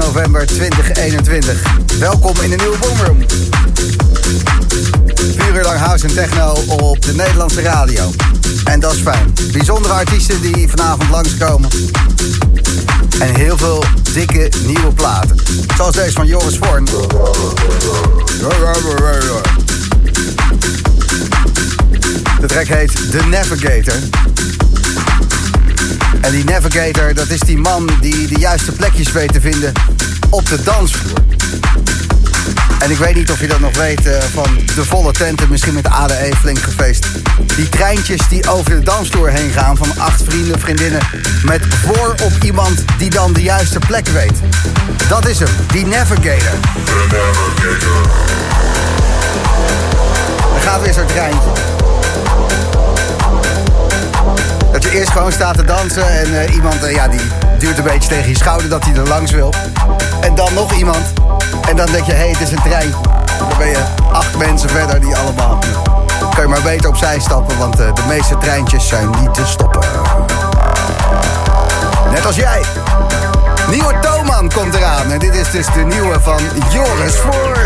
6 november 2021. Welkom in de nieuwe Boom Room. 4 uur lang house en techno op de Nederlandse radio. En dat is fijn. Bijzondere artiesten die vanavond langskomen. En heel veel dikke nieuwe platen. Zoals deze van Joris Voorn. De track heet The Navigator. En die navigator, dat is die man die de juiste plekjes weet te vinden op de dansvloer. En ik weet niet of je dat nog weet van de volle tenten, misschien met ADE flink gefeest. Die treintjes die over de dansvloer heen gaan van 8 vrienden, vriendinnen, met voor op iemand die dan de juiste plek weet. Dat is hem, die navigator. De navigator. Er gaat weer zo'n treintje. Dat je eerst gewoon staat te dansen en iemand die duwt een beetje tegen je schouder dat hij er langs wil. En dan nog iemand. En dan denk je, hé, het is een trein. Dan ben je 8 mensen verder die allemaal... Kun je maar beter opzij stappen, want de meeste treintjes zijn niet te stoppen. Net als jij. Nieuwe Toman komt eraan. En dit is dus de nieuwe van Joris Voorn.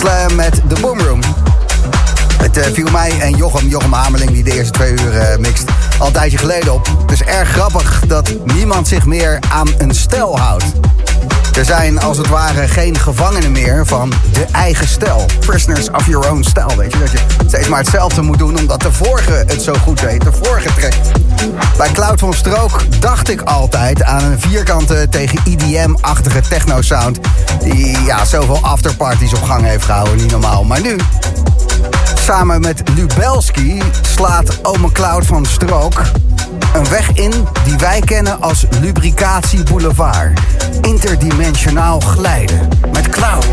Slam met The Boom Room. Het viel mij en Jochem Hameling, die de eerste 2 uur mixt, al een tijdje geleden op. Dus erg grappig dat niemand zich meer aan een stijl houdt. Er zijn als het ware geen gevangenen meer van de eigen stijl. Prisoners of your own style, weet je. Dat je steeds maar hetzelfde moet doen omdat de vorige het zo goed deed, de vorige trekt. Bij Cloud van Strook dacht ik altijd aan een vierkante tegen EDM-achtige techno-sound... die ja, zoveel afterparties op gang heeft gehouden, niet normaal. Maar nu, samen met Lubelski, slaat ome Cloud van Strook... een weg in die wij kennen als Lubricatie Boulevard. Interdimensionaal glijden met Cloud.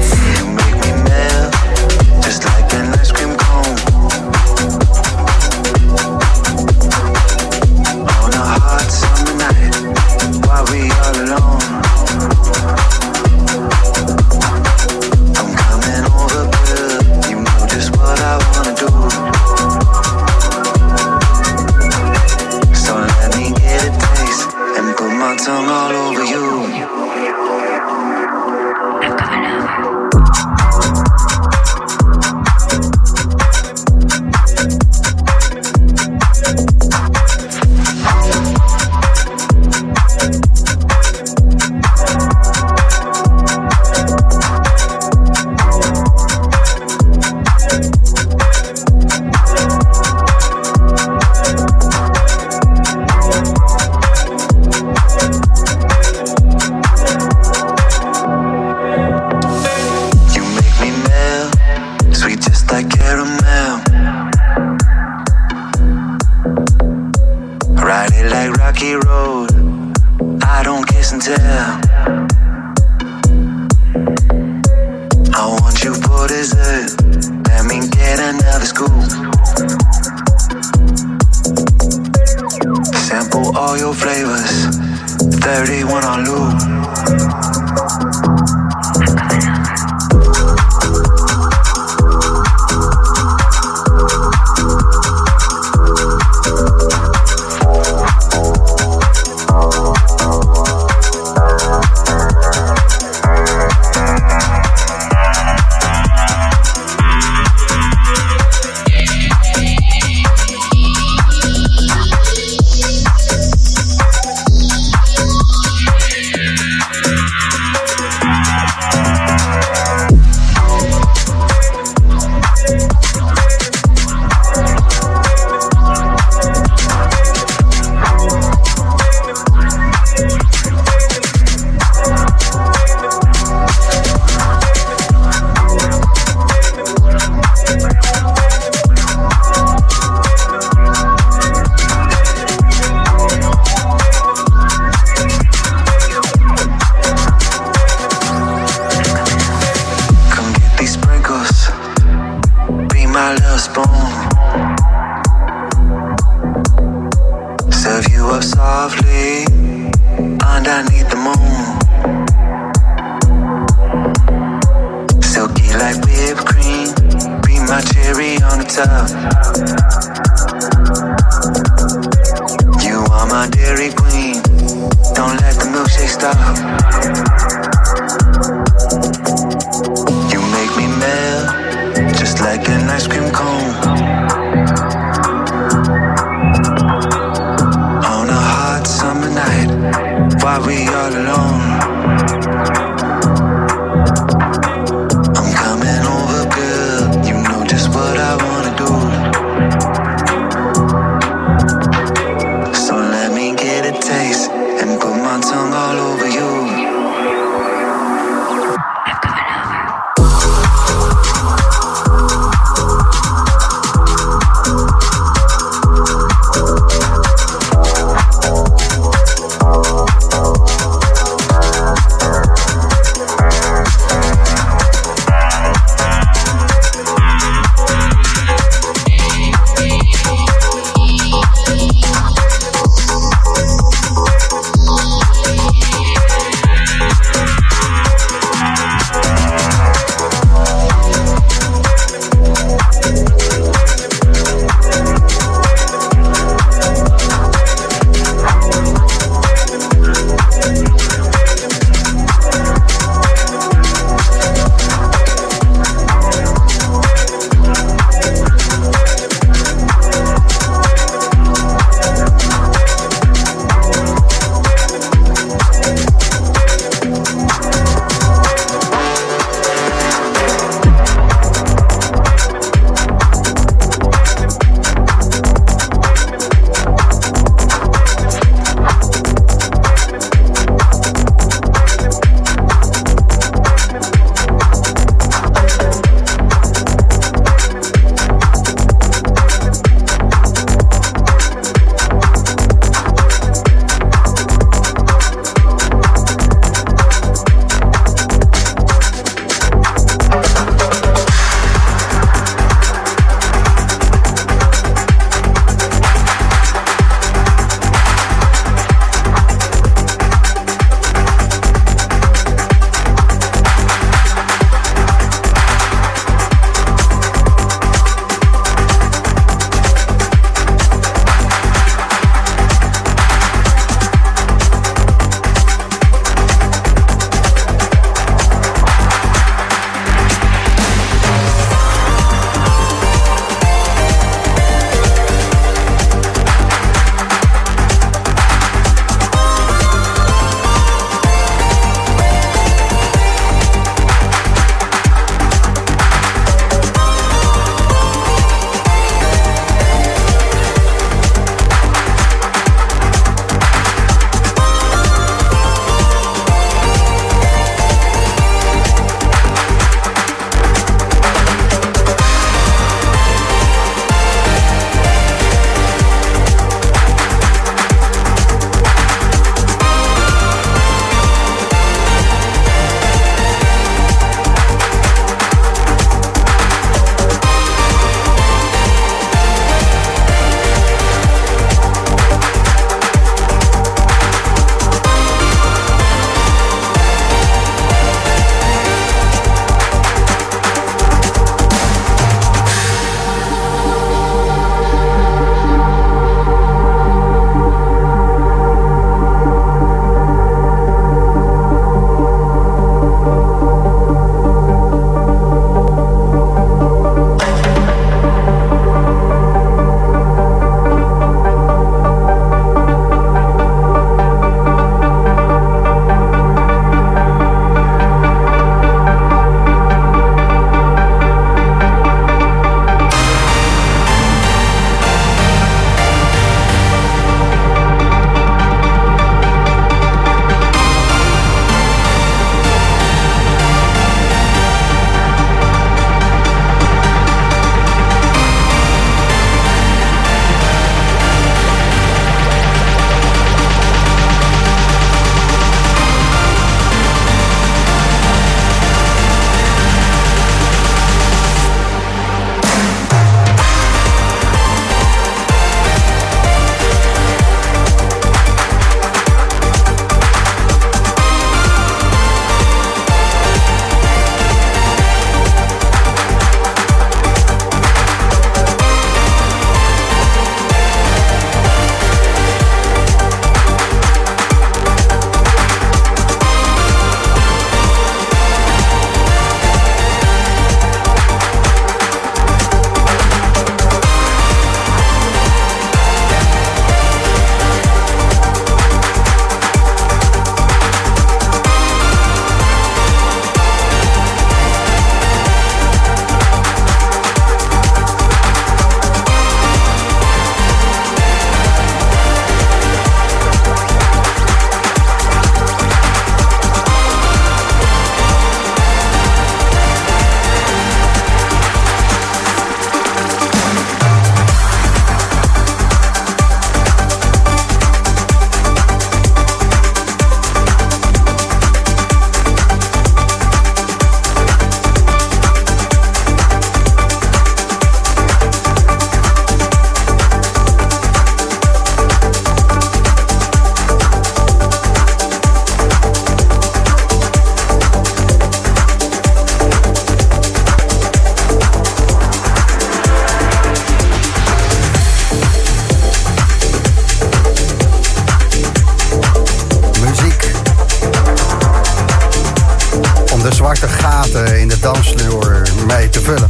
maakt er gaten in de dansvloer mee te vullen.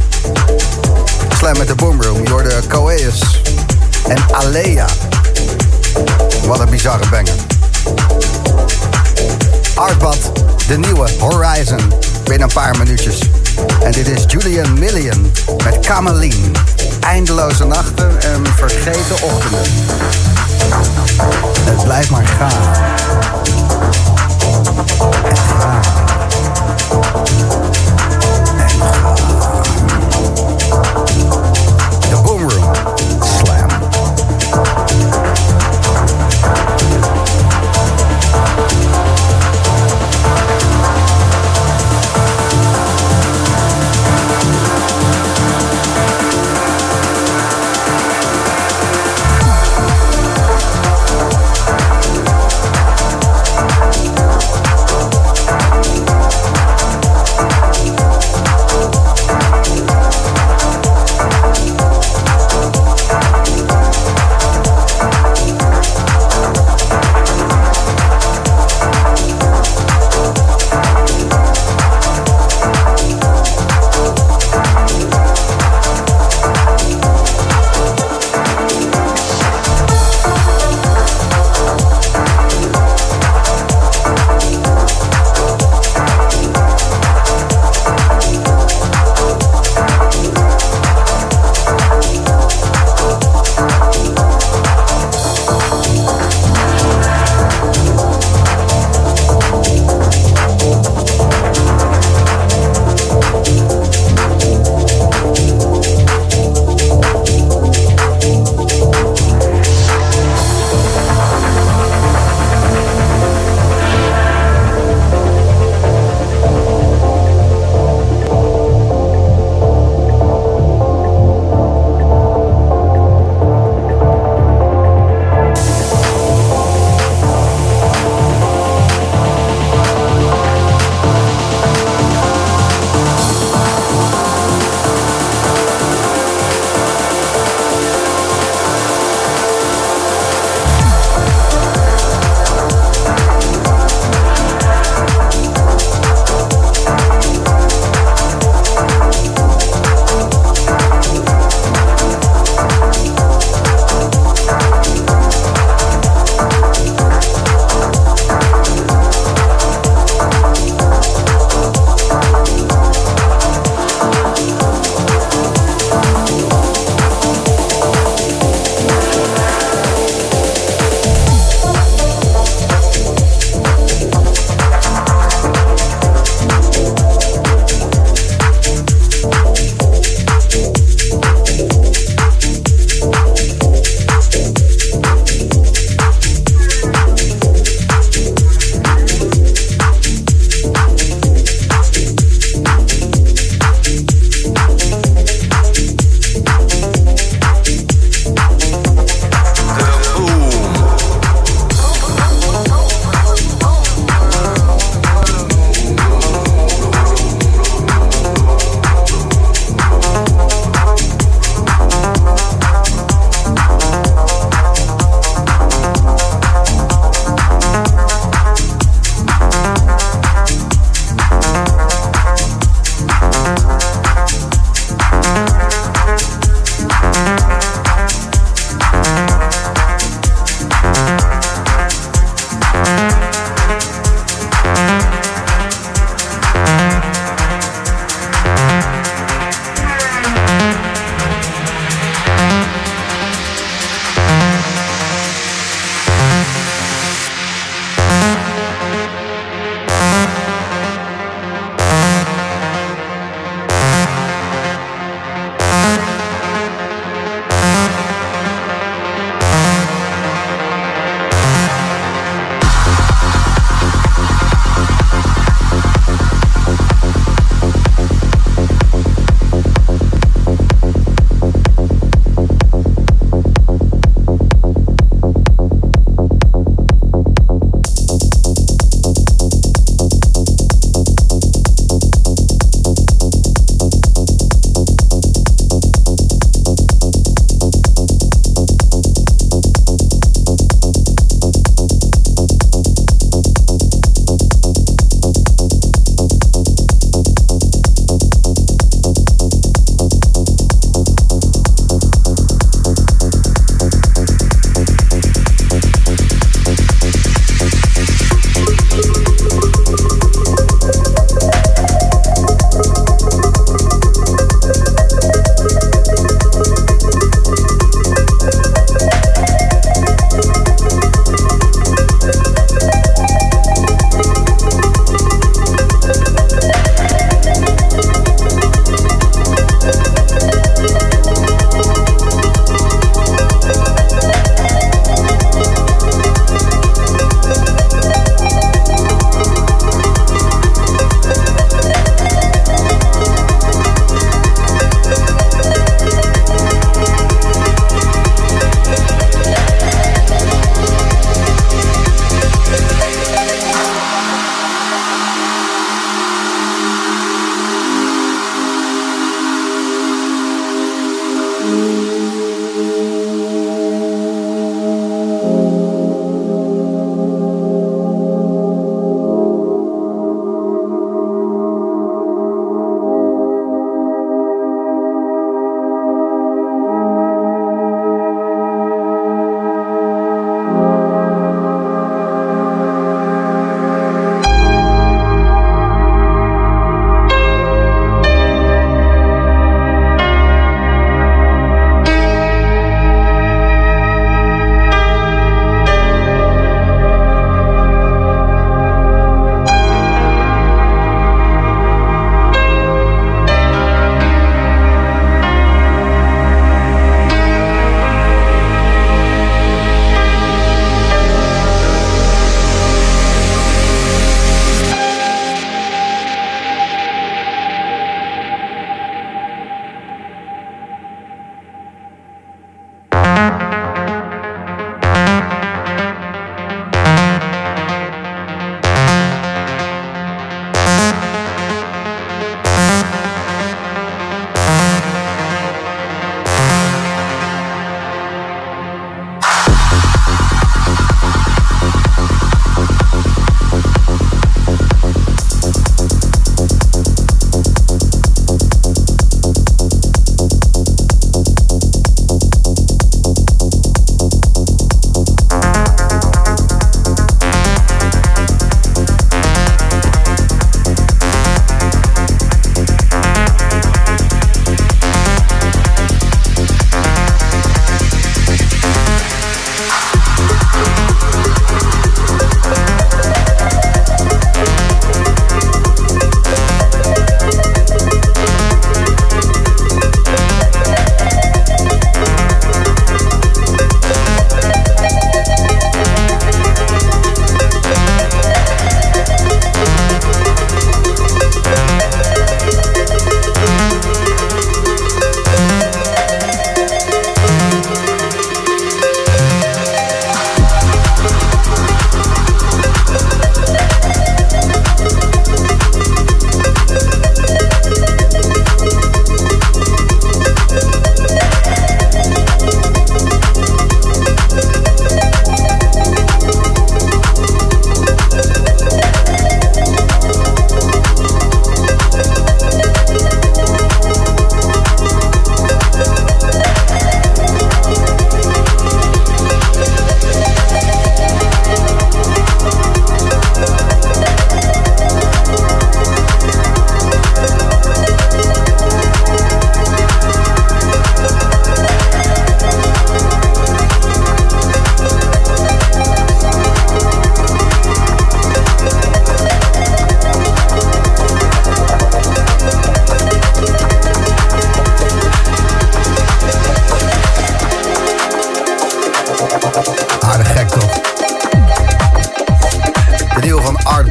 Slam met de Boom Room, je hoorde Coeus en Alea. Wat een bizarre banger. Artbad, de nieuwe Horizon, binnen een paar minuutjes. En dit is Julian Million met Kameleen. Eindeloze nachten en vergeten ochtenden. Het blijft maar gaan. En gaan. En gaan. De Boom Room. Slam.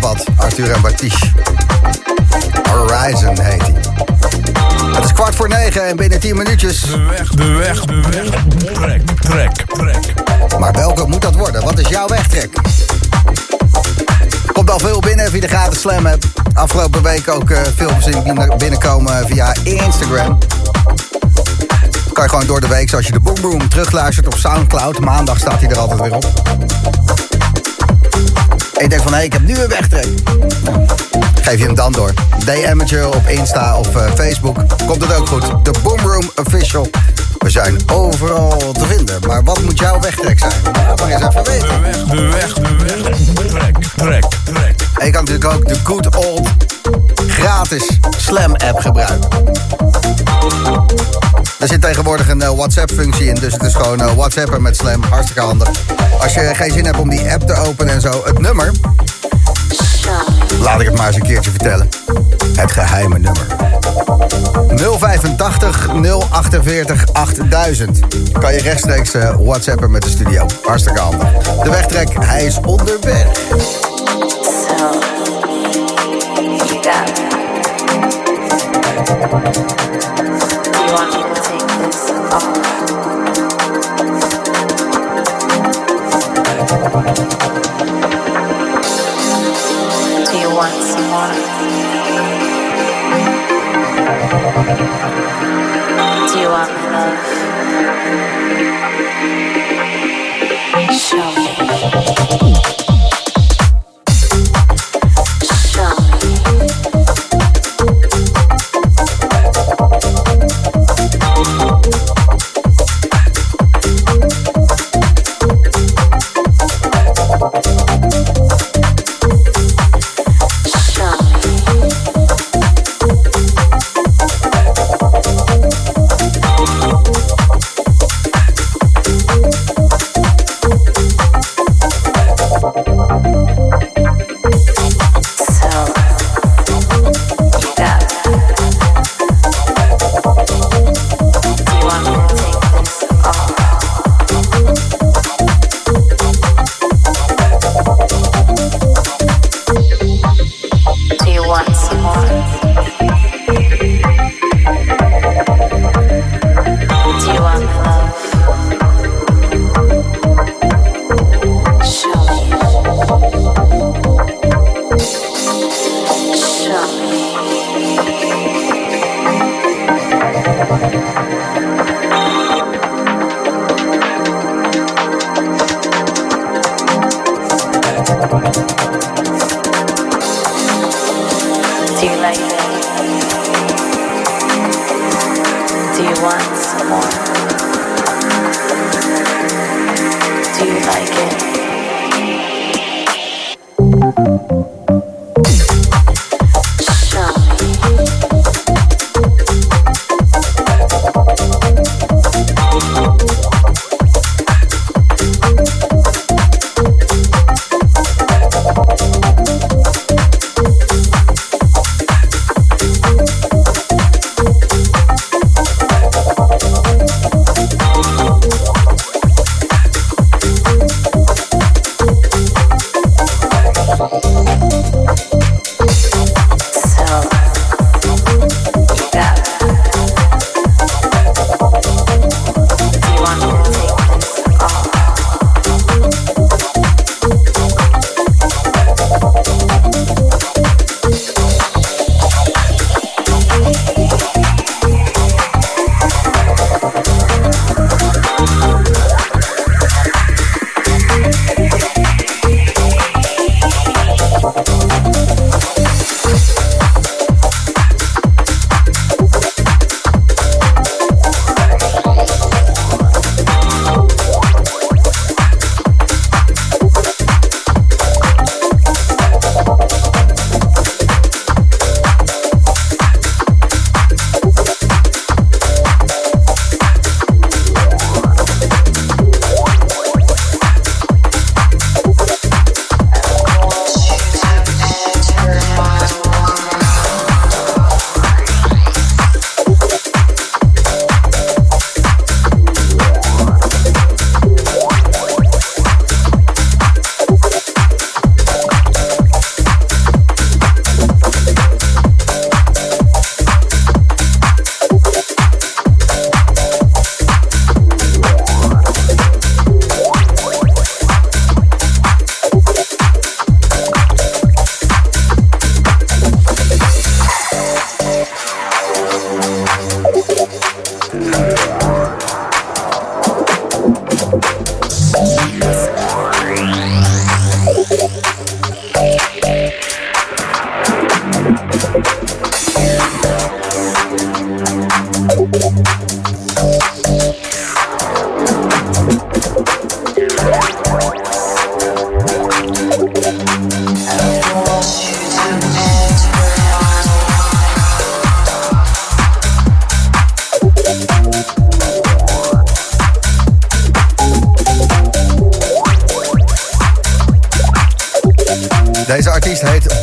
Zakpad, Arthur en Batiche. Horizon heet hij. Het is 8:45 en binnen 10 minuutjes... De weg. Trek. Maar welke moet dat worden? Wat is jouw wegtrek? Komt al veel binnen via de gaten Slam app. Afgelopen week ook films die binnenkomen via Instagram. Kan je gewoon door de week, zoals je de Boom Room terugluistert op Soundcloud. Maandag staat hij er altijd weer op. En je denkt van, hé, ik heb nu een wegtrek. Nou, geef je hem dan door. DM'tje op Insta of Facebook. Komt het ook goed. De Boom Room Official. We zijn overal te vinden. Maar wat moet jouw wegtrek zijn? Laat maar eens even weten. De weg. En je kan natuurlijk ook de good old gratis Slam app gebruiken. Er zit tegenwoordig een WhatsApp-functie in, dus het is gewoon WhatsAppen met Slam. Hartstikke handig. Als je geen zin hebt om die app te openen en zo, het nummer... Laat ik het maar eens een keertje vertellen. Het geheime nummer. 085 048 8000. Kan je rechtstreeks WhatsAppen met de studio. Hartstikke handig. De wegtrek, hij is onderweg.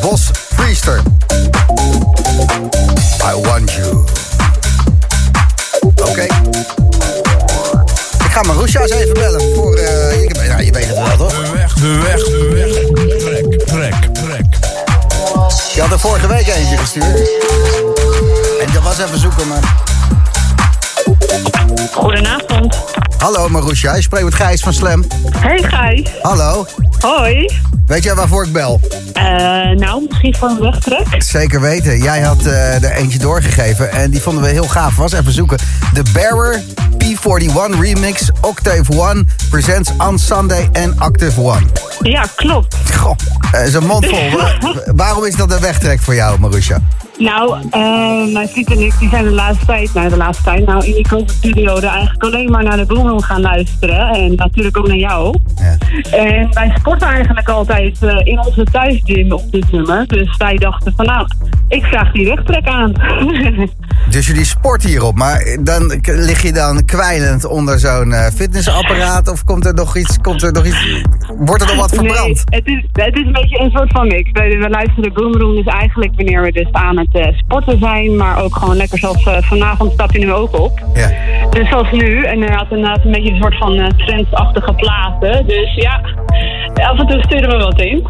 Bos Priester. I want you. Oké. Ik ga Marusha eens even bellen. Voor, je weet het wel, toch? De weg. Trek. Je had er vorige week eentje gestuurd. En dat was even zoeken, maar... Goedenavond. Hallo Marusha, je spreekt met Gijs van Slam. Hey Gijs. Hallo. Hoi. Weet jij waarvoor ik bel? Misschien voor een wegtrek. Zeker weten. Jij had er eentje doorgegeven en die vonden we heel gaaf. Was even zoeken. The Bearer P41 Remix, Octave One presents On Sunday en Active One. Ja, klopt. Goh, is een mond vol. Waarom is dat een wegtrek voor jou, Marusha? Nou, mijn vriend en ik die zijn de laatste tijd, in die COVID-periode eigenlijk alleen maar naar de Boom Room gaan luisteren. En natuurlijk ook naar jou. Ja. En wij sporten eigenlijk altijd in onze thuisgym op dit nummer. Dus wij dachten van nou, ik vraag die wegtrek aan. Dus jullie sporten hierop, maar dan lig je dan kwijlend onder zo'n fitnessapparaat? Of komt er nog iets? Wordt er nog wat verbrand? Nee, het is een beetje een soort van mix. We luisteren de Boom Room dus eigenlijk wanneer we dus aan het sporten zijn, maar ook gewoon lekker zoals vanavond staat hij nu ook op. Ja. Dus zoals nu, en hij had inderdaad een beetje een soort van trendsachtige platen. Dus ja, af en toe sturen we wat in.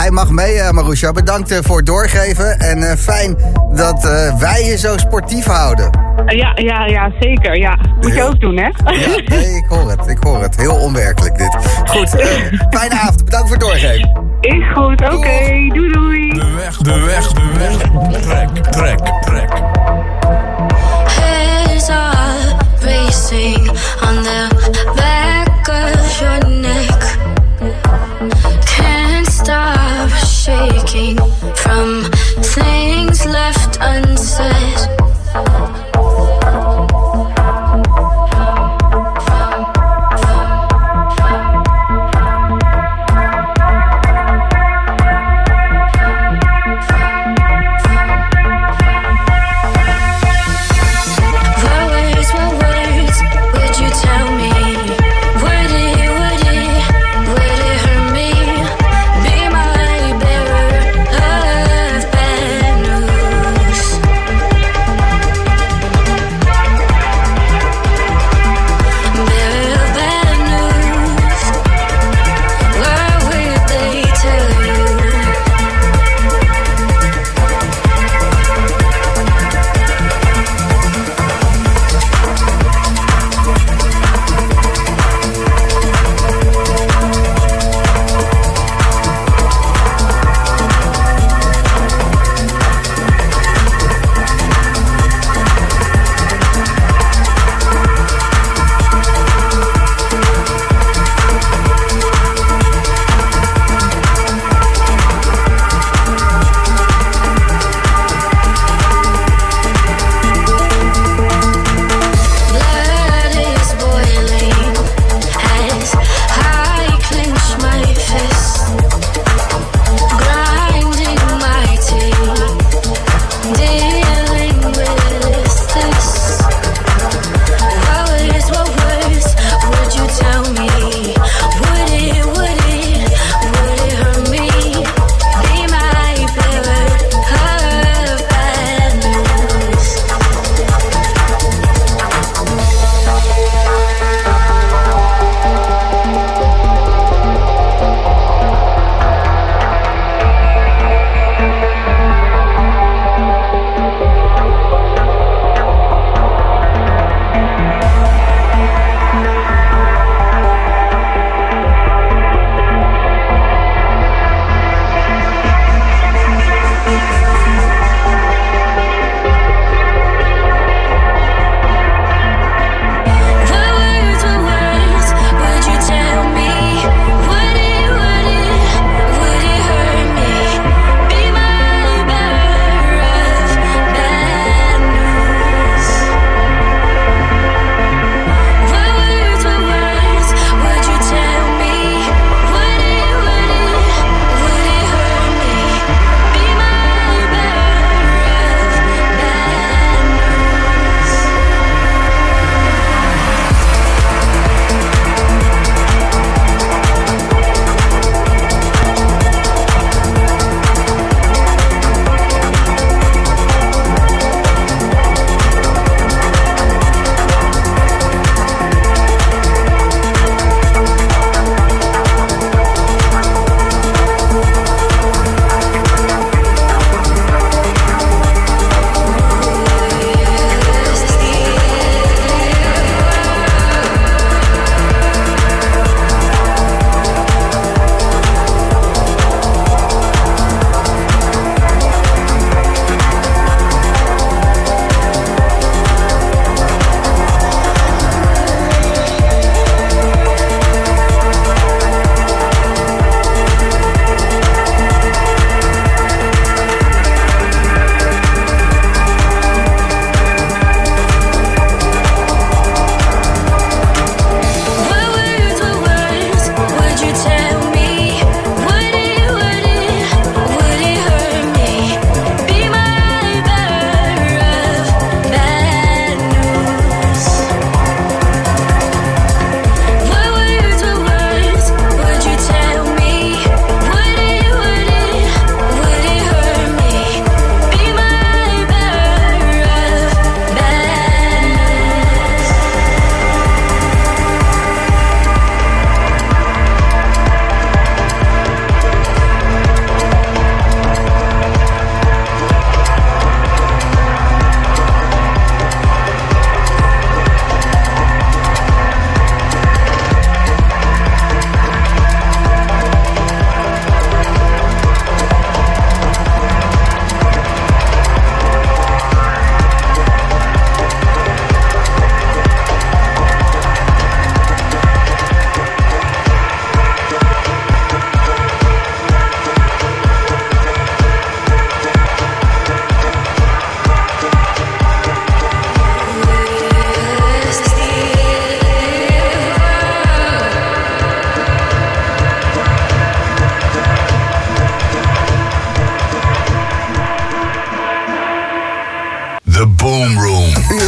Hij mag mee, Marusha. Bedankt voor het doorgeven en fijn dat wij je zo sportief houden. Ja, zeker. Ja. Moet je ook doen, hè? Ja, nee, ik hoor het. Heel onwerkelijk dit. Goed, fijne avond. Bedankt voor het doorgeven. Is goed, oké. Doei. De weg. Trek. Heads are racing on the back of your neck. Can't stop shaking from things left unsaid.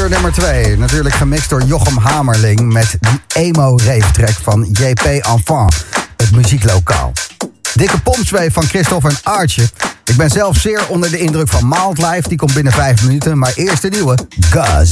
uur nummer 2. Natuurlijk gemixt door Jochem Hamerling met die emo-rave-track van JP Enfant, het muzieklokaal. Dikke pompswee van Christophe en Aartje. Ik ben zelf zeer onder de indruk van Mildlife, die komt binnen 5 minuten. Maar eerst de nieuwe, Gaz.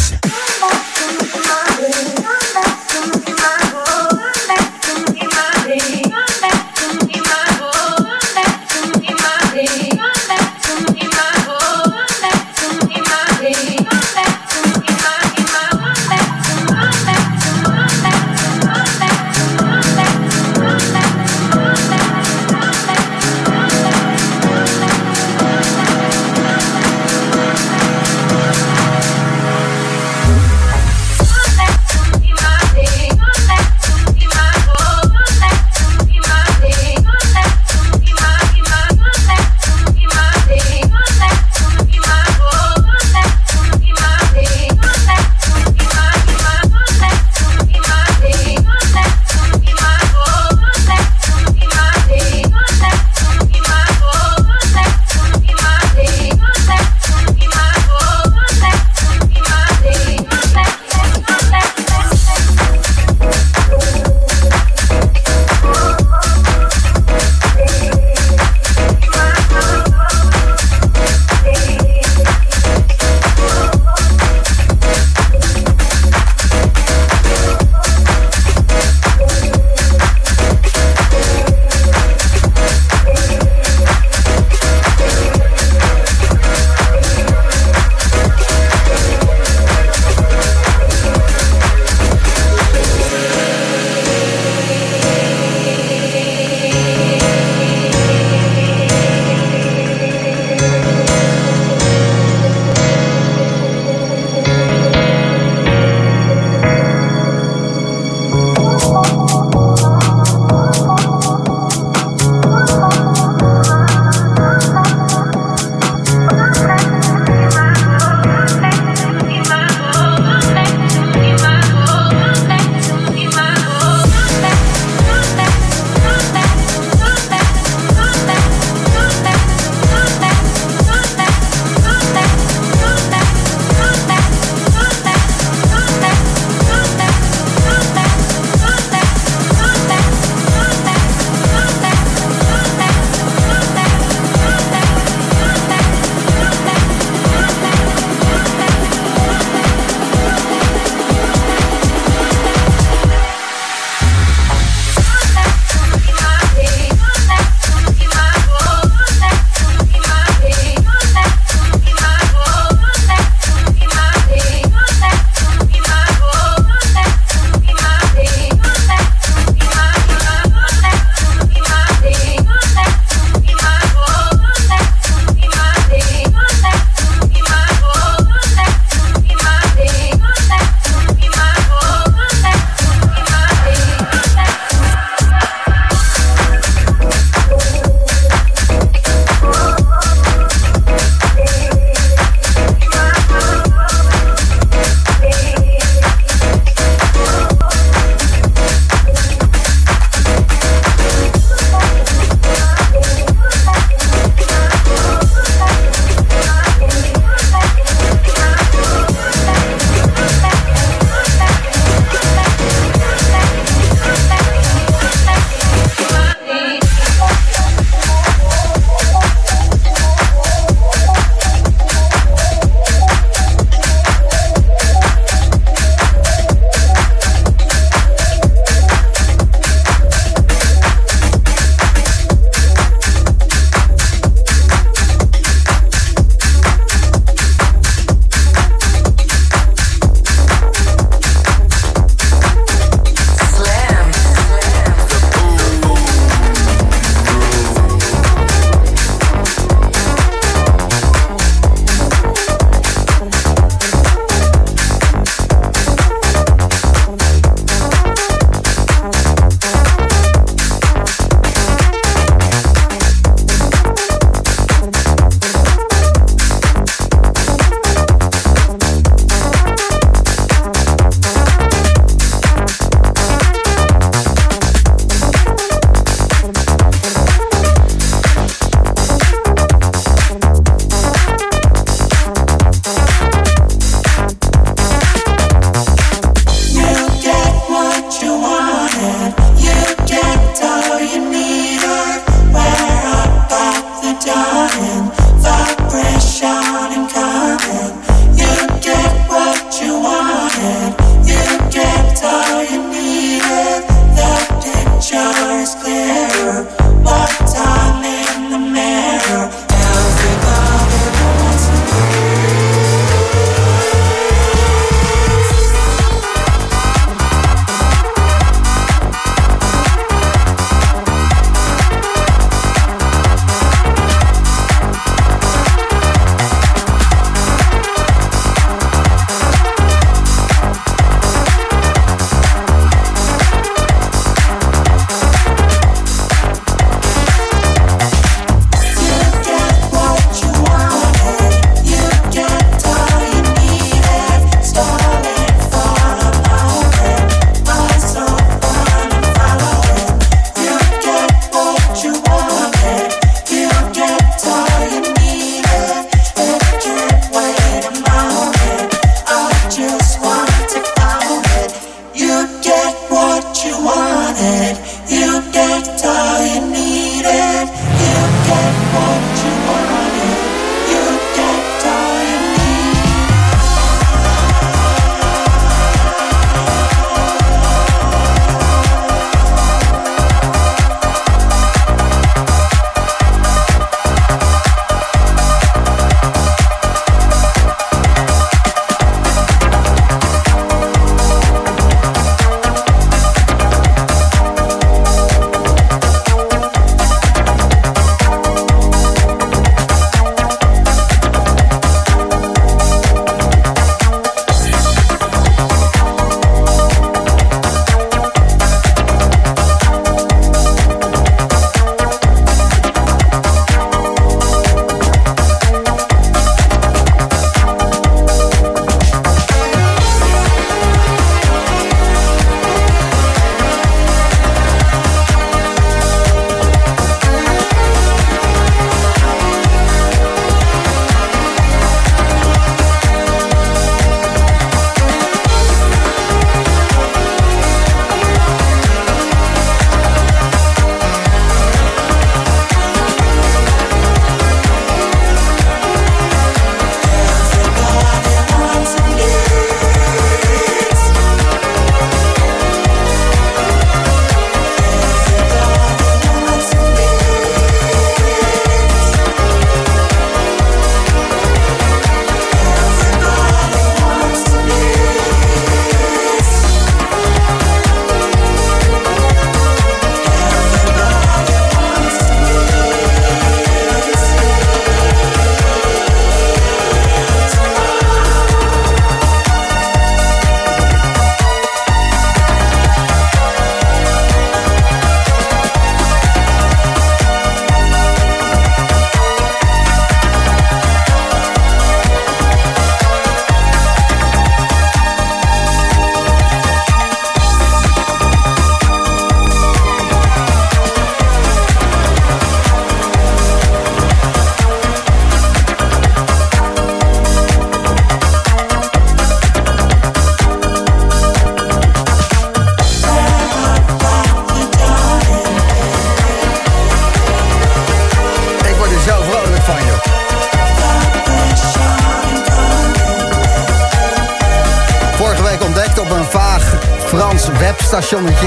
stationnetje.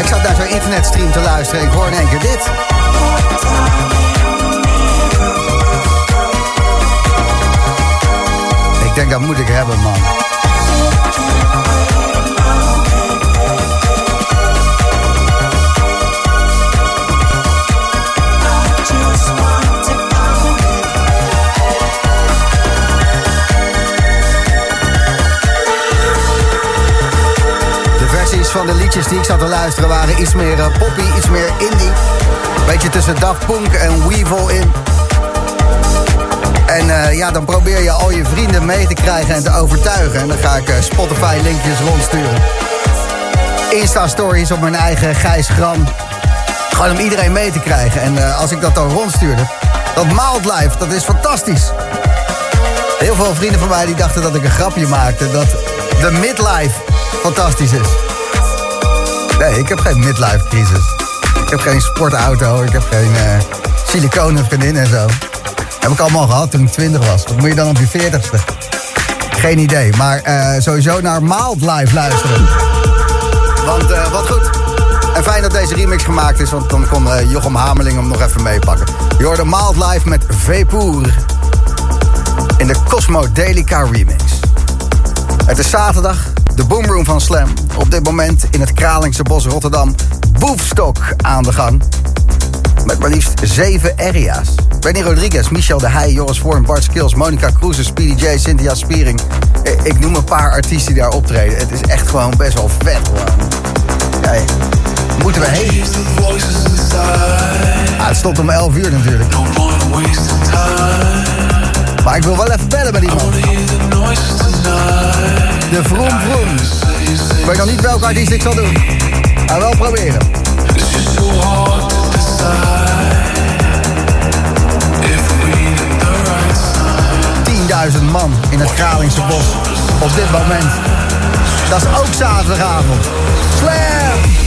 Ik zat naar zo'n internetstream te luisteren en ik hoor in één keer dit. Ik denk, dat moet ik hebben, man. Van de liedjes die ik zat te luisteren waren iets meer poppy, iets meer indie. Beetje tussen Daft Punk en Weevil in. En dan probeer je al je vrienden mee te krijgen en te overtuigen. En dan ga ik Spotify-linkjes rondsturen. Insta-stories op mijn eigen Gijs Gram. Gewoon om iedereen mee te krijgen. En als ik dat dan rondstuurde, dat Mildlife, dat is fantastisch. Heel veel vrienden van mij die dachten dat ik een grapje maakte. Dat de midlife fantastisch is. Nee, ik heb geen midlife crisis. Ik heb geen sportauto, ik heb geen siliconen vriendin en zo. Heb ik allemaal gehad toen ik 20 was. Wat moet je dan op je 40ste? Geen idee, maar sowieso naar Mildlife luisteren. Want wat goed. En fijn dat deze remix gemaakt is, want dan kon Jochem Hameling hem nog even meepakken. Je hoorde Mildlife met Vapour in de Cosmodelica remix. Het is zaterdag. De Boom Room van Slam. Op dit moment in het Kralingse bos Rotterdam. Boothstock aan de gang. Met maar liefst 7 area's. Benny Rodriguez, Michel de Heij, Joris Voorn, Bart Skills, Monika Kruse, Speedy J, Cynthia Spiering. Ik noem een paar artiesten die daar optreden. Het is echt gewoon best wel vet. Ja, moeten we heen? Het stond om 11 uur natuurlijk. Maar ik wil wel even bellen met die man. De vroom vroom. Ik weet nog niet welke artiest ik zal doen. Maar wel proberen. Right 10.000 man in het Kralingse bos. Op dit moment. Dat is ook zaterdagavond. Slam!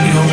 You're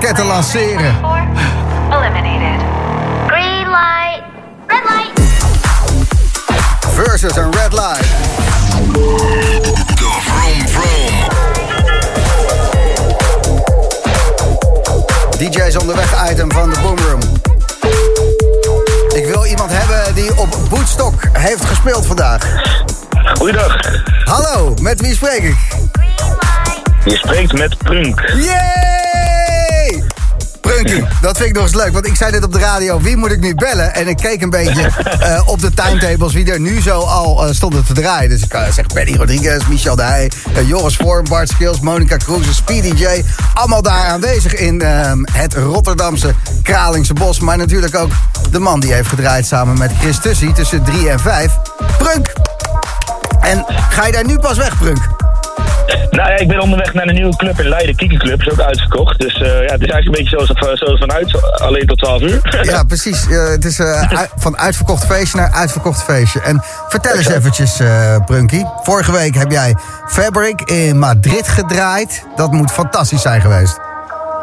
raketten lanceren. Green light, red light. Versus een red light. The Vroom Vroom. DJ's onderweg item van de Boom Room. Ik wil iemand hebben die op Boothstock heeft gespeeld vandaag. Goeiedag. Hallo, met wie spreek ik? Je spreekt met Prunk. Yay! Prunkie, dat vind ik nog eens leuk. Want ik zei dit op de radio, wie moet ik nu bellen? En ik keek een beetje op de timetables wie er nu zo al stonden te draaien. Dus ik zeg Benny Rodriguez, Michel de Heij, Joris Voorn, Bart Skills, Monika Kruse, Speedy J. Allemaal daar aanwezig in het Rotterdamse Kralingse bos. Maar natuurlijk ook de man die heeft gedraaid samen met Chris Stussy tussen 3 en 5. Prunk! En ga je daar nu pas weg, Prunk? Nou ja, ik ben onderweg naar een nieuwe club in Leiden, Kiki Club, is ook uitverkocht. Dus ja, het is eigenlijk een beetje zoals vanuit, alleen tot 12 uur. Ja, precies. Het is van uitverkocht feestje naar uitverkocht feestje. En vertel eens eventjes, Prunkie. Vorige week heb jij Fabric in Madrid gedraaid. Dat moet fantastisch zijn geweest.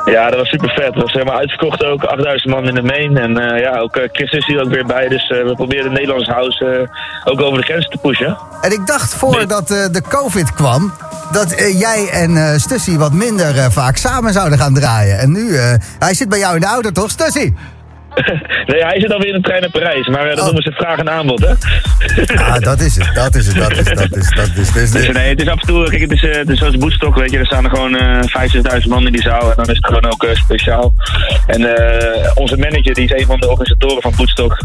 Ja, dat was super vet. Dat was helemaal uitverkocht ook. 8000 man in de main. En ja, ook Chris is hier ook weer bij. Dus we proberen de Nederlandse house ook over de grenzen te pushen. En ik dacht voordat de COVID kwam, dat jij en Stussy wat minder vaak samen zouden gaan draaien. En nu, hij zit bij jou in de auto toch, Stussy? Nee, hij zit alweer in de trein naar Parijs. Maar dat noemen ze vraag en aanbod, hè? Ah, dat is het. Dus nee, het is af en toe, kijk, het is zoals Boothstock, weet je. Er staan er gewoon 5.000-6.000 man in die zaal. En dan is het gewoon ook speciaal. En onze manager, die is een van de organisatoren van Boothstock.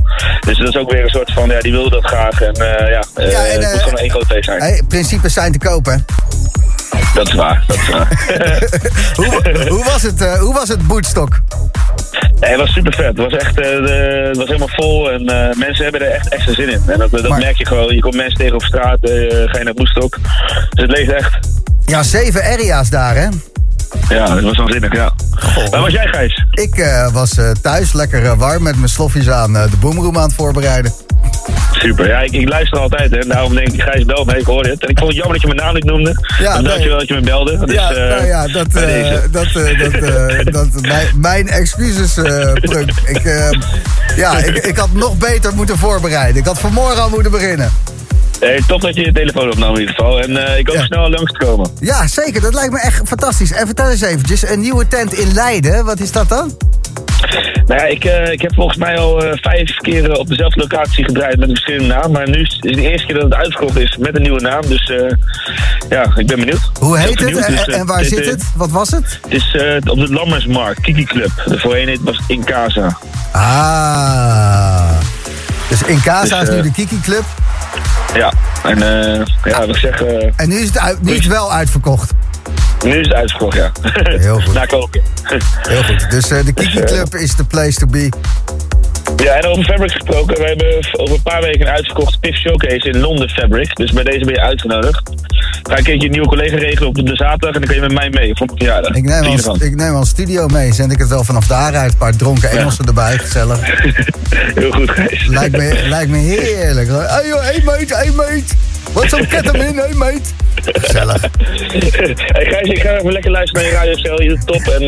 Dus dat is ook weer een soort van, ja, die wil dat graag. En het moet gewoon één groot feest zijn. Principes zijn te kopen. Dat is waar. Hoe was het Boothstock? Nee, het was super vet. Het was helemaal vol en mensen hebben er echt extra zin in. En dat merk je gewoon. Je komt mensen tegen op straat, ga je naar Boothstock. Dus het leeft echt. Ja, 7 area's daar, hè? Ja, dat was waanzinnig, ja. Goh. Waar was jij, Gijs? Ik was thuis lekker warm met mijn sloffies aan de Boom Room aan het voorbereiden. Super, ja, ik luister altijd, hè. Daarom denk ik, Gijs belt me, ik hoor dit. En ik vond het jammer dat je mijn naam niet noemde. Ja, nee. Dankjewel dat je me belde. Dus, ja, nou ja, mijn excuses, Prunk. Ik had nog beter moeten voorbereiden. Ik had vanmorgen al moeten beginnen. Hey, top dat je je telefoon opnam in ieder geval. En ik hoop snel langs te komen. Ja, zeker. Dat lijkt me echt fantastisch. En vertel eens eventjes, een nieuwe tent in Leiden. Wat is dat dan? Nou ja, ik heb volgens mij al 5 keer op dezelfde locatie gedraaid met een verschillende naam. Maar nu is het de eerste keer dat het uitverkocht is met een nieuwe naam. Dus ja, ik ben benieuwd. Hoe heet het dus, en waar zit het? Wat was het? Het is op de Lammersmarkt, Kiki Club. Voorheen was het Incaza. Ah. Dus Incaza is nu de Kiki Club. Ja, en wat ik zeg... en nu is het wel uitverkocht. Nu is het uitverkocht, ja. Heel goed. Na koken. Heel goed. Dus de Kiki Club is the place to be. Ja, en over Fabric gesproken. We hebben over een paar weken een uitverkocht PIF Showcase in Londen, Fabric. Dus bij deze ben je uitgenodigd. Ga een keertje een nieuwe collega regelen op de zaterdag en dan kun je met mij mee voor mijn verjaardag. Ik neem al een studio mee, zend ik het wel vanaf daaruit. Een paar dronken Engelsen erbij, gezellig. Heel goed, Gijs. Lijkt me heerlijk. Hey joh, hey meid. Wat zo'n ketamine, hey meid. Gezellig. Hey Gijs, ik ga even lekker luisteren naar je radio. Je doet top en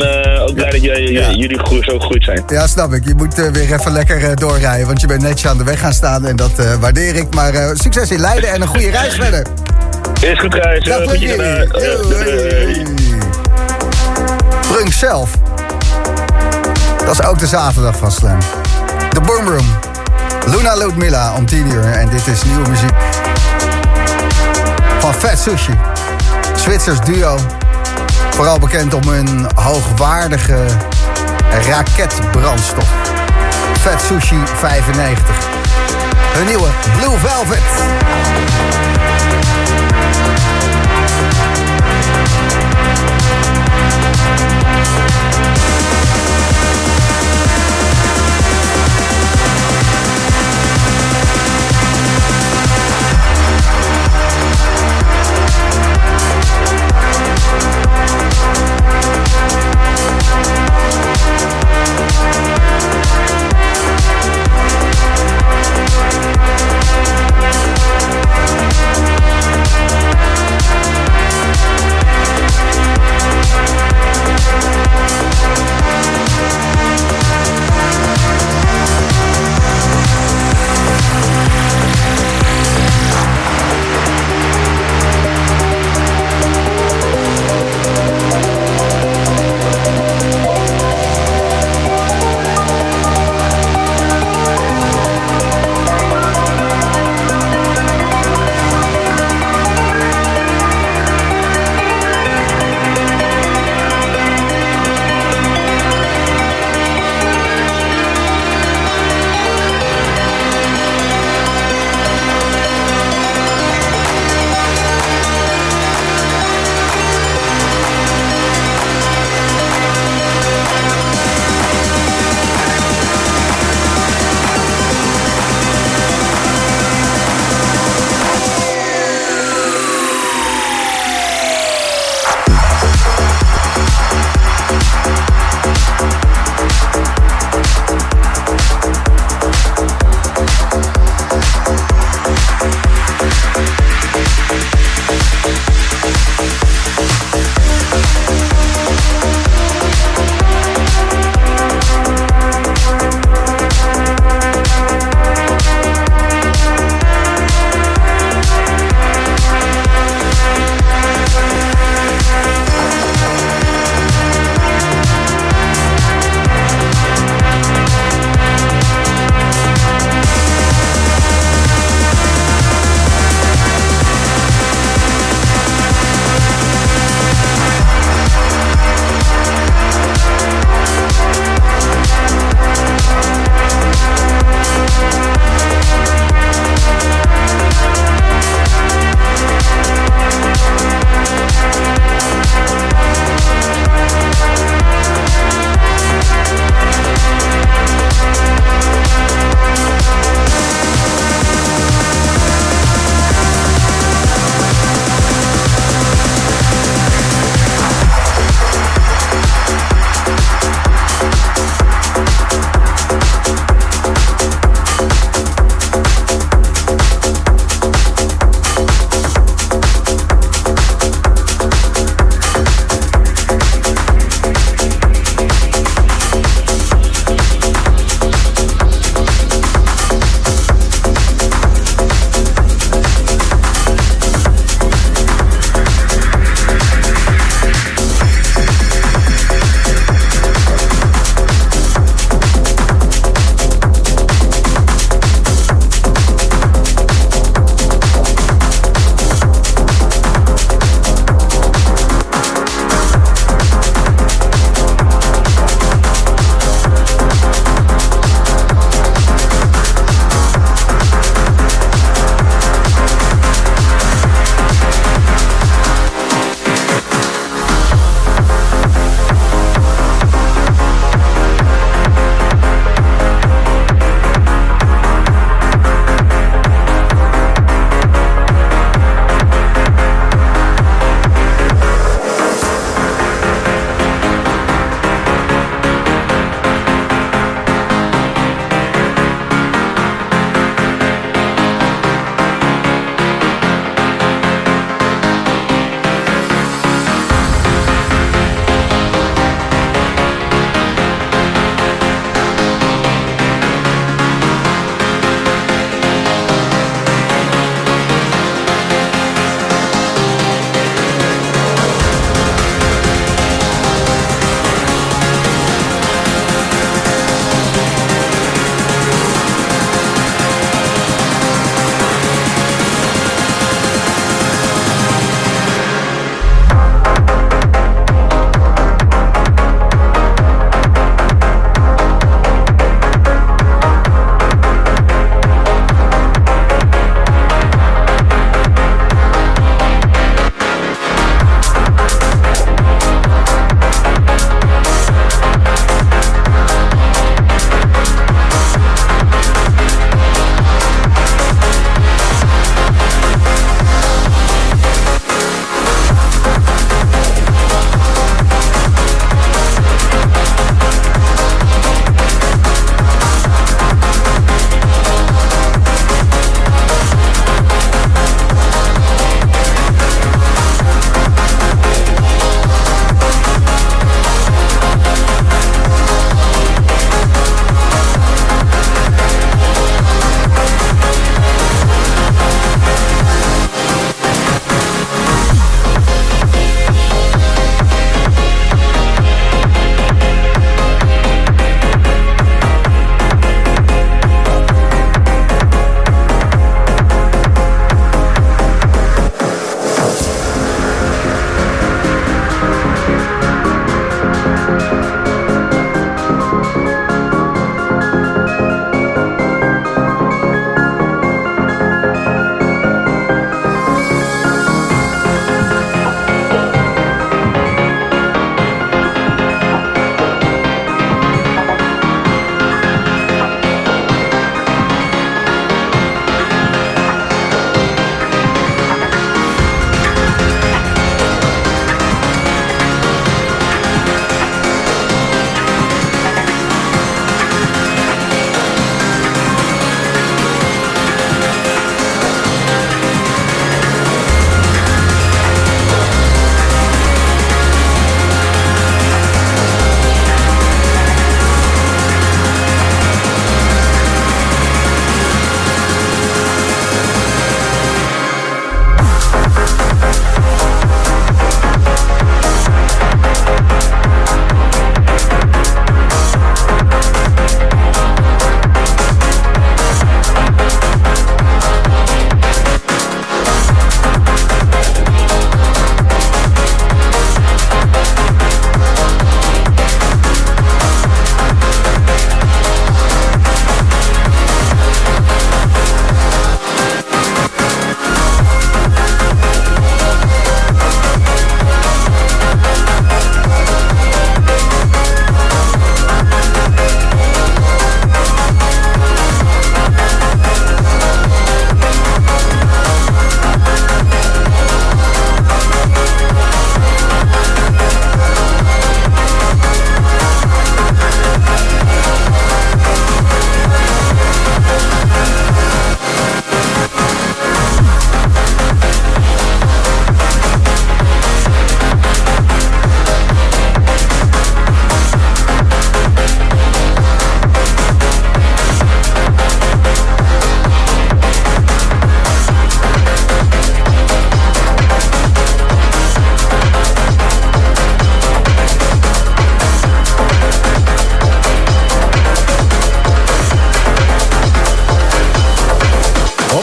ook blij dat jullie zo goed zijn. Ja, snap ik. Je moet weer even lekker doorrijden, want je bent netjes aan de weg gaan staan en dat waardeer ik. Maar succes in Leiden en een goede reis verder. Is goed, Gijs. Prunk zelf. Dat is ook de zaterdag van Slam. The Boom Room. Luna Ludmilla om 10 uur. En dit is nieuwe muziek van Vet Sushi. Zwitsers duo. Vooral bekend om hun hoogwaardige raketbrandstof. Vet Sushi 95. Hun nieuwe Blue Velvet.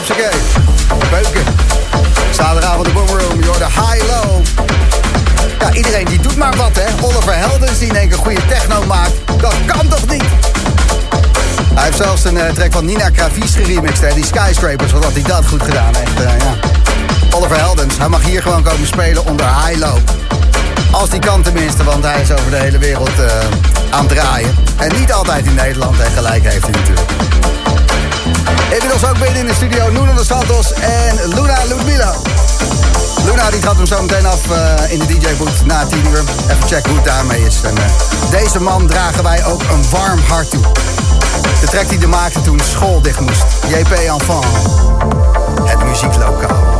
Hopsakee. Beuken. Zaterdagavond de Boom Room. Je hoort de high-low. Ja, iedereen die doet maar wat, hè. Oliver Heldens, die in één keer goede techno maakt. Dat kan toch niet? Hij heeft zelfs een track van Nina Kravies geremixed, hè. Die Skyscrapers, wat had hij dat goed gedaan. Echt, ja. Oliver Heldens, hij mag hier gewoon komen spelen onder high-low. Als die kan tenminste, want hij is over de hele wereld aan het draaien. En niet altijd in Nederland, en gelijk heeft hij natuurlijk. Inmiddels ook binnen in de studio Nuno de Santos en Luna Ludmilla. Luna die gaat hem zo meteen af in de DJ-boot na 10 uur. Even checken hoe het daarmee is. En, deze man dragen wij ook een warm hart toe. De track die hij maakte toen school dicht moest. JP Enfant, het muzieklokaal.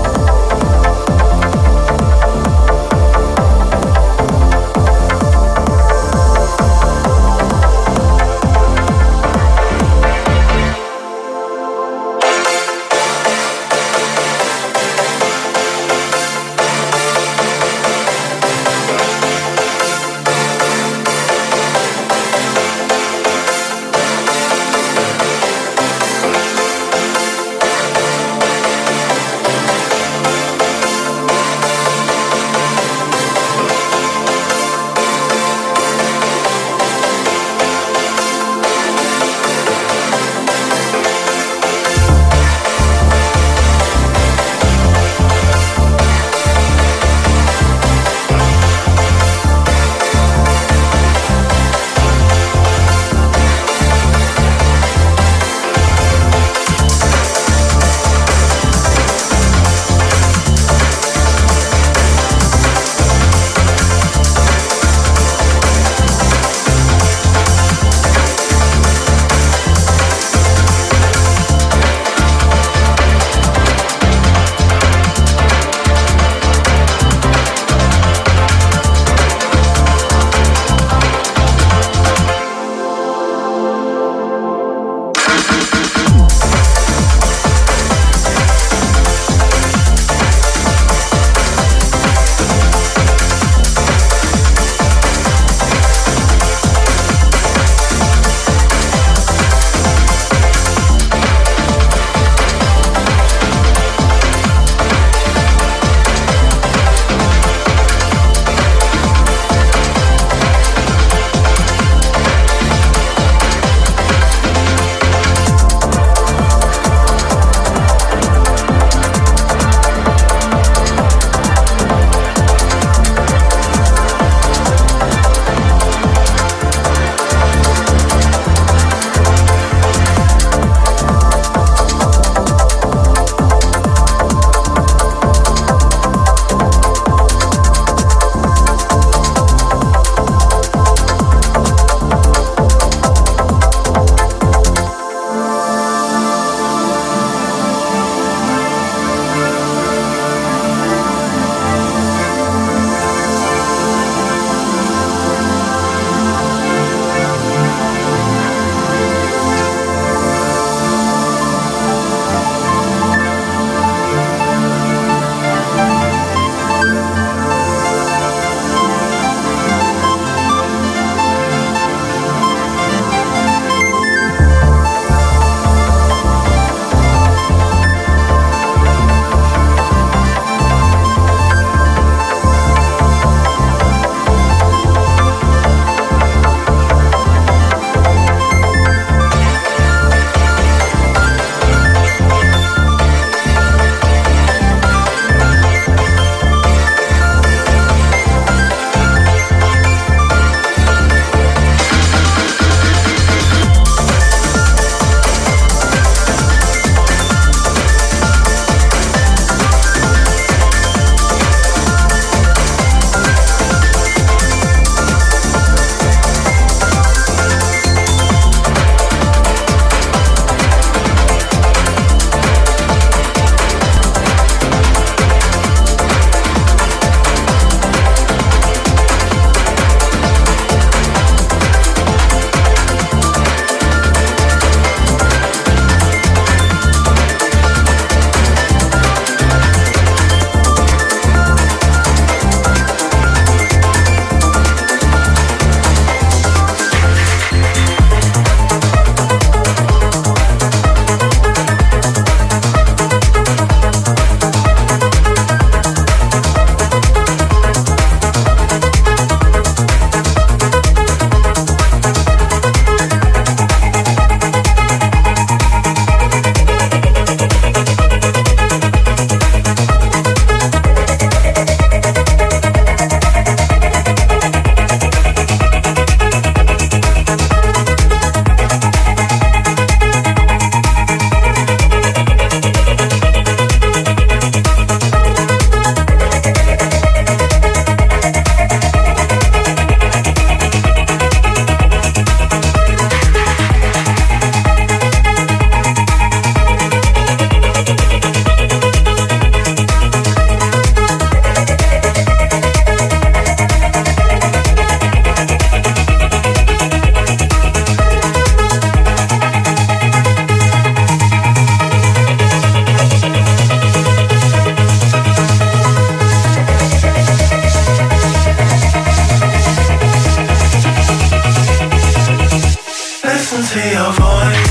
listen to your voice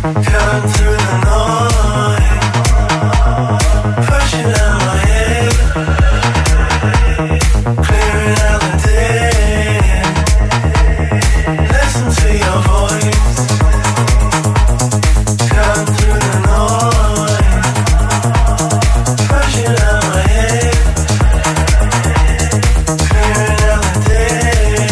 come through the noise, push it out my head, clearing out the day. Listen to your voice come through the noise, push it out my head, clearing out the day.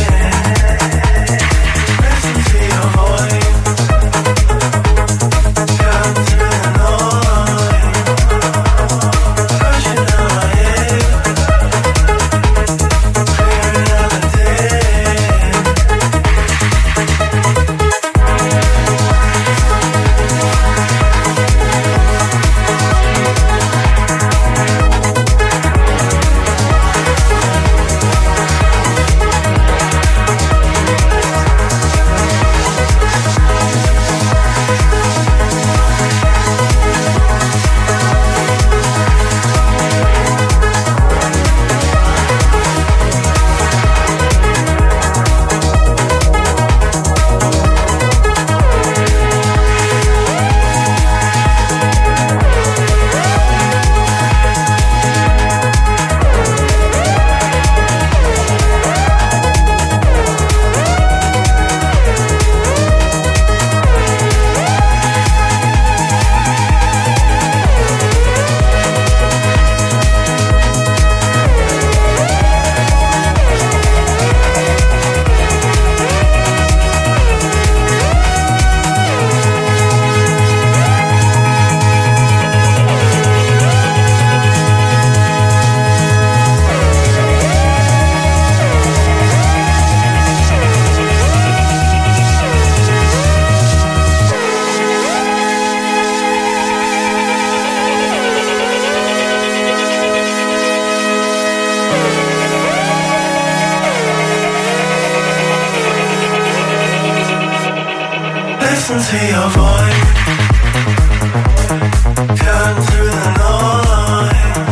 Listen to your voice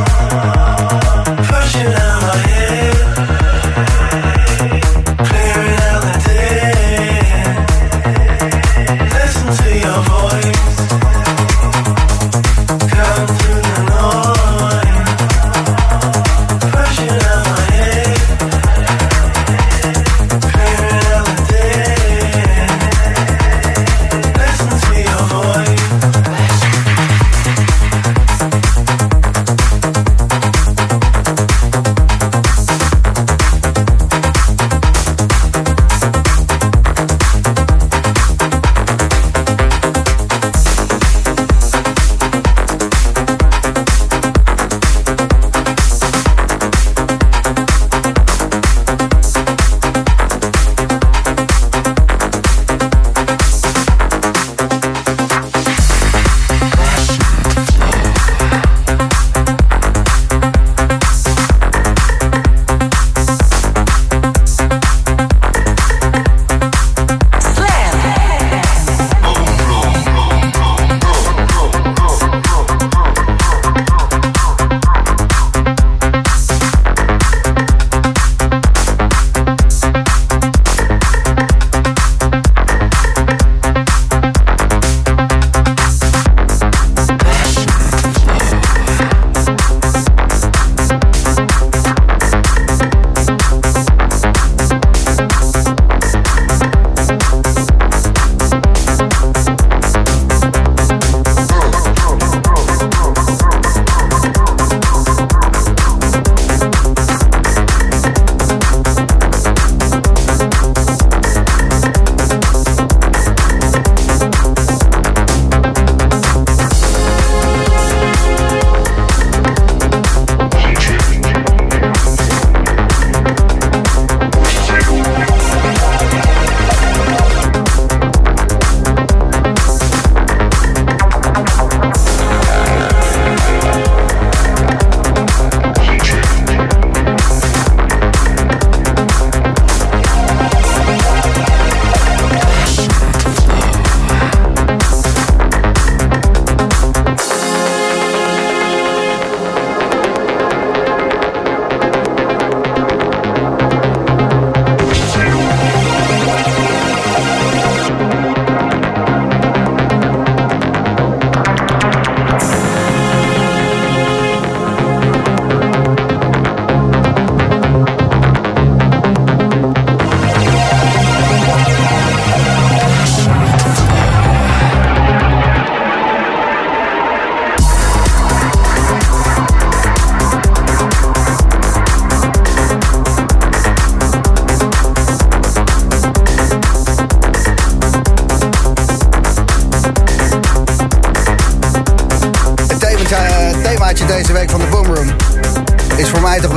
come through the noise, push it out my head, clearing out the day. Listen to your voice come through the noise, pushing out my head, clearing out the day. Listen to your voice come through the noise, pushing out my head, clearing out the day. Listen to your voice.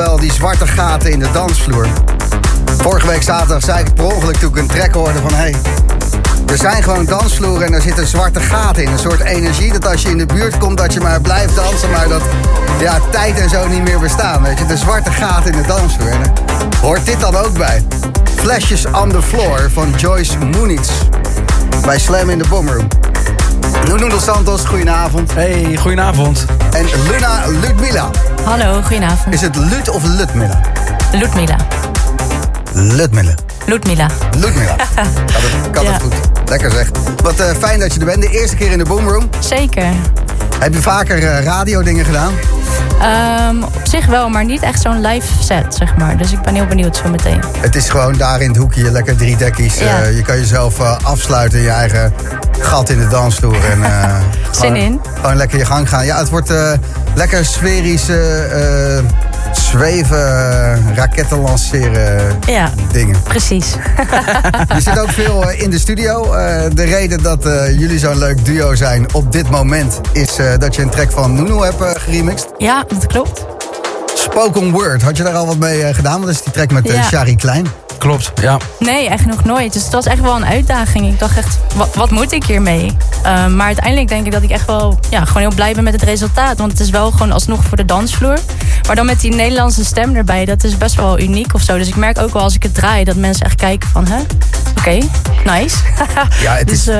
wel die zwarte gaten in de dansvloer. Vorige week zaterdag zei ik per ongeluk toen ik een track hoorde van... hey, er zijn gewoon dansvloeren en er zitten zwarte gaten in. Een soort energie dat als je in de buurt komt dat je maar blijft dansen... maar dat ja, tijd en zo niet meer bestaan, weet je. De zwarte gaten in de dansvloer. En hoort dit dan ook bij. Flashes on the Floor van Joyce Moenits. Bij Slam in de Boom Room. Nuno dos Santos, goedenavond. Hey, goedenavond. En Luna Ludmilla. Hallo, goedenavond. Is het Lut of Ludmilla? Ludmilla. Ludmilla. Ludmilla. Ludmilla. Kan ja. Dat goed. Lekker zeg. Wat fijn dat je er bent. De eerste keer in de Boom Room. Zeker. Heb je vaker radiodingen gedaan? Op zich wel, maar niet echt zo'n live set, zeg maar. Dus ik ben heel benieuwd zo meteen. Het is gewoon daar in het hoekje, lekker drie dekkies. Ja. Je kan jezelf afsluiten in je eigen gat in de dansvloer. En, zin gewoon, in. Gewoon lekker je gang gaan. Ja, het wordt lekker sferische, zweven, raketten lanceren ja, dingen. Precies. Je zit ook veel in de studio. De reden dat jullie zo'n leuk duo zijn op dit moment... is dat je een track van Nuno hebt geremixed. Ja, dat klopt. Spoken Word, had je daar al wat mee gedaan? Want dat is die track met Shari Klein. Klopt, ja. Nee, echt nog nooit. Dus het was echt wel een uitdaging. Ik dacht echt, wat moet ik hiermee? Maar uiteindelijk denk ik dat ik echt wel gewoon heel blij ben met het resultaat. Want het is wel gewoon alsnog voor de dansvloer. Maar dan met die Nederlandse stem erbij, dat is best wel uniek of zo. Dus ik merk ook wel als ik het draai, dat mensen echt kijken van, hè? Oké, nice. Ja, het dus, is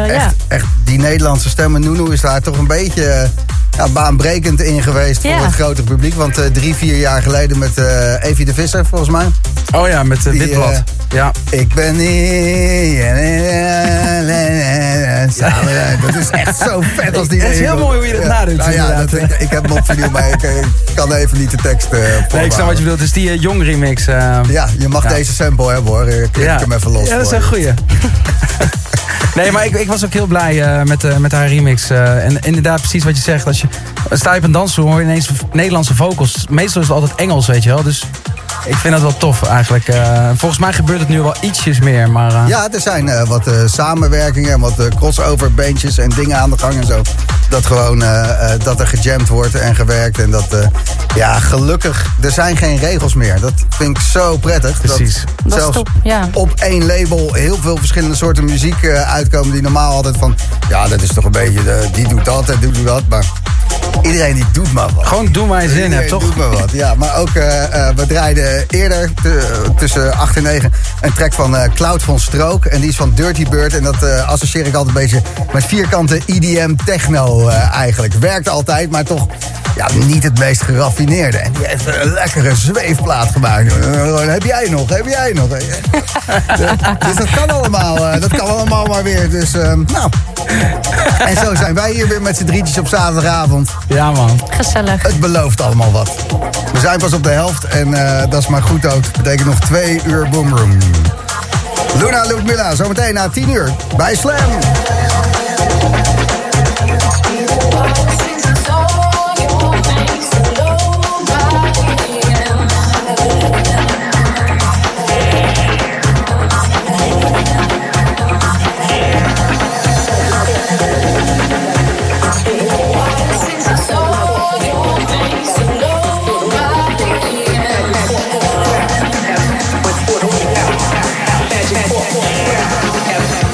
echt die Nederlandse stem. En Nuno is daar toch een beetje... baanbrekend in geweest voor het grote publiek. Want 3-4 jaar geleden met Evie de Visser, volgens mij. Oh ja, met dit blad. Ja. Ik ben hier. Dat is echt zo vet als die. Het is heel mooi hoe je dat nadoet. Nou ja, ik heb hem op video, maar ik kan even niet de tekst nee, ik snap wat je bedoelt. Het is die Jong remix. Ja, je mag deze sample hebben hoor. Ik klik hem even los. Ja, dat is een goeie. Nee, maar ik was ook heel blij met haar remix. En inderdaad, precies wat je zegt. Als je sta je op een dansvloer, hoor je ineens Nederlandse vocals. Meestal is het altijd Engels, weet je wel. Dus ik vind dat wel tof eigenlijk. Volgens mij gebeurt het nu wel ietsjes meer. Maar, ja, er zijn wat samenwerkingen en wat crossover bandjes en dingen aan de gang en zo. Dat gewoon dat er gejamd wordt en gewerkt. En dat, gelukkig, er zijn geen regels meer. Dat vind ik zo prettig. Precies. Dat zelfs top, op één label heel veel verschillende soorten muziek uitkomen die normaal altijd van... ja, dat is toch een beetje, die doet dat en die doet dat. Maar iedereen die doet maar wat. Gewoon doe maar zin, hè, toch? Doet maar wat, ja. Maar ook, we draaiden eerder, tussen 8 en 9... een track van Cloud van Strook. En die is van Dirty Bird. En dat associeer ik altijd een beetje met vierkante EDM techno eigenlijk. Werkt altijd, maar toch niet het meest geraffineerde. En die heeft een lekkere zweefplaat gemaakt. Heb jij nog? Dus dat kan allemaal. Maar weer. Dus, nou. En zo zijn wij hier weer met z'n drietjes op zaterdagavond. Ja, man. Gezellig. Het belooft allemaal wat. We zijn pas op de helft en dat is maar goed ook. Dat betekent nog 2 uur Boom Room. Luna Ludmilla, zometeen na 10 uur bij Slam.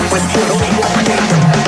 What do we want?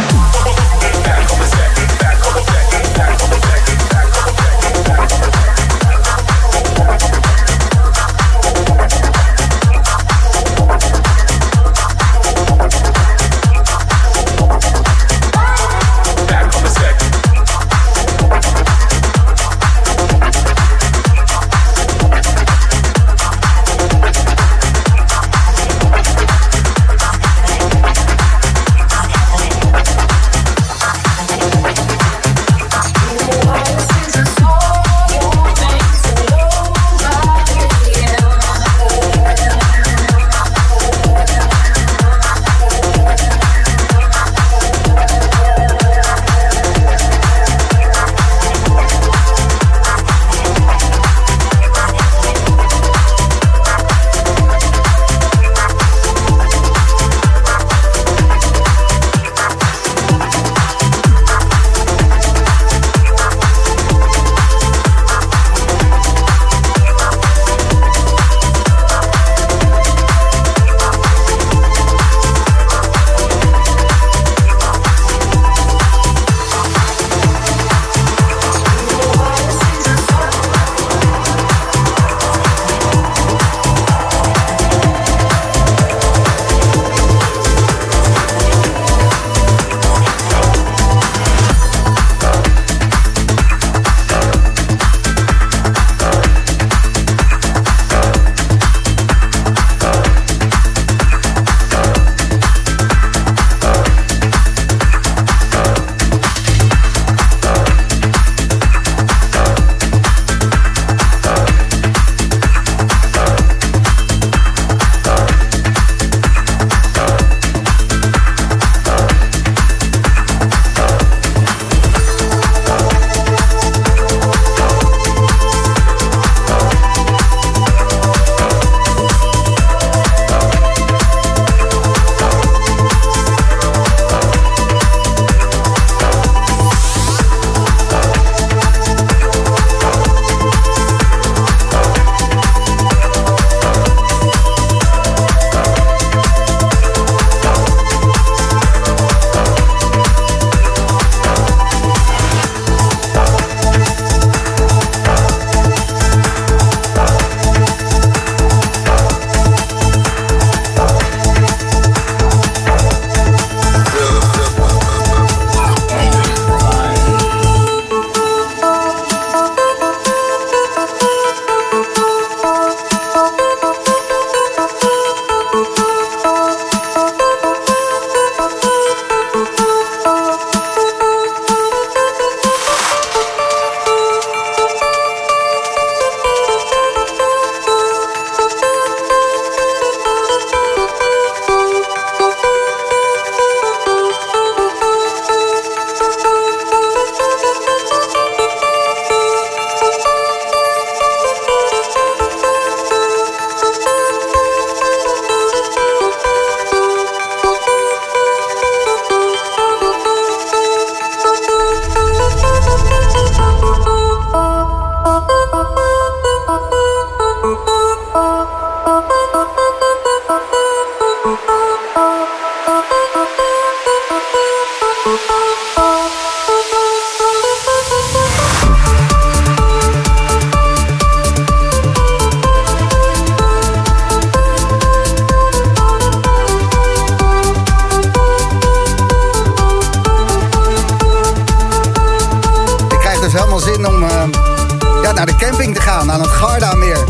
naar de camping te gaan, aan het Gardameer.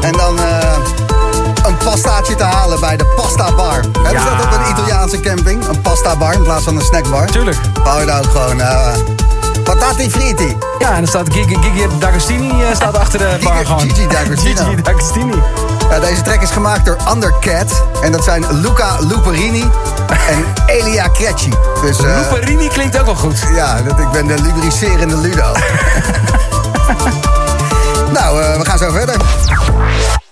En dan een pastaatje te halen bij de pasta bar. Ja. Hebben ze dat op een Italiaanse camping? Een pasta bar in plaats van een snackbar? Tuurlijk. Hou je daar ook gewoon... Patati fritti. Ja, en dan staat Gigi D'Agostini staat achter de bar gewoon. Gigi D'Agostino. Gigi D'Agostini. Ja, deze track is gemaakt door Undercat. En dat zijn Luca Luperini en Elia Crecci. Dus, Luperini klinkt ook wel goed. Ja, ik ben de lubricerende Ludo. Nou, we gaan zo verder.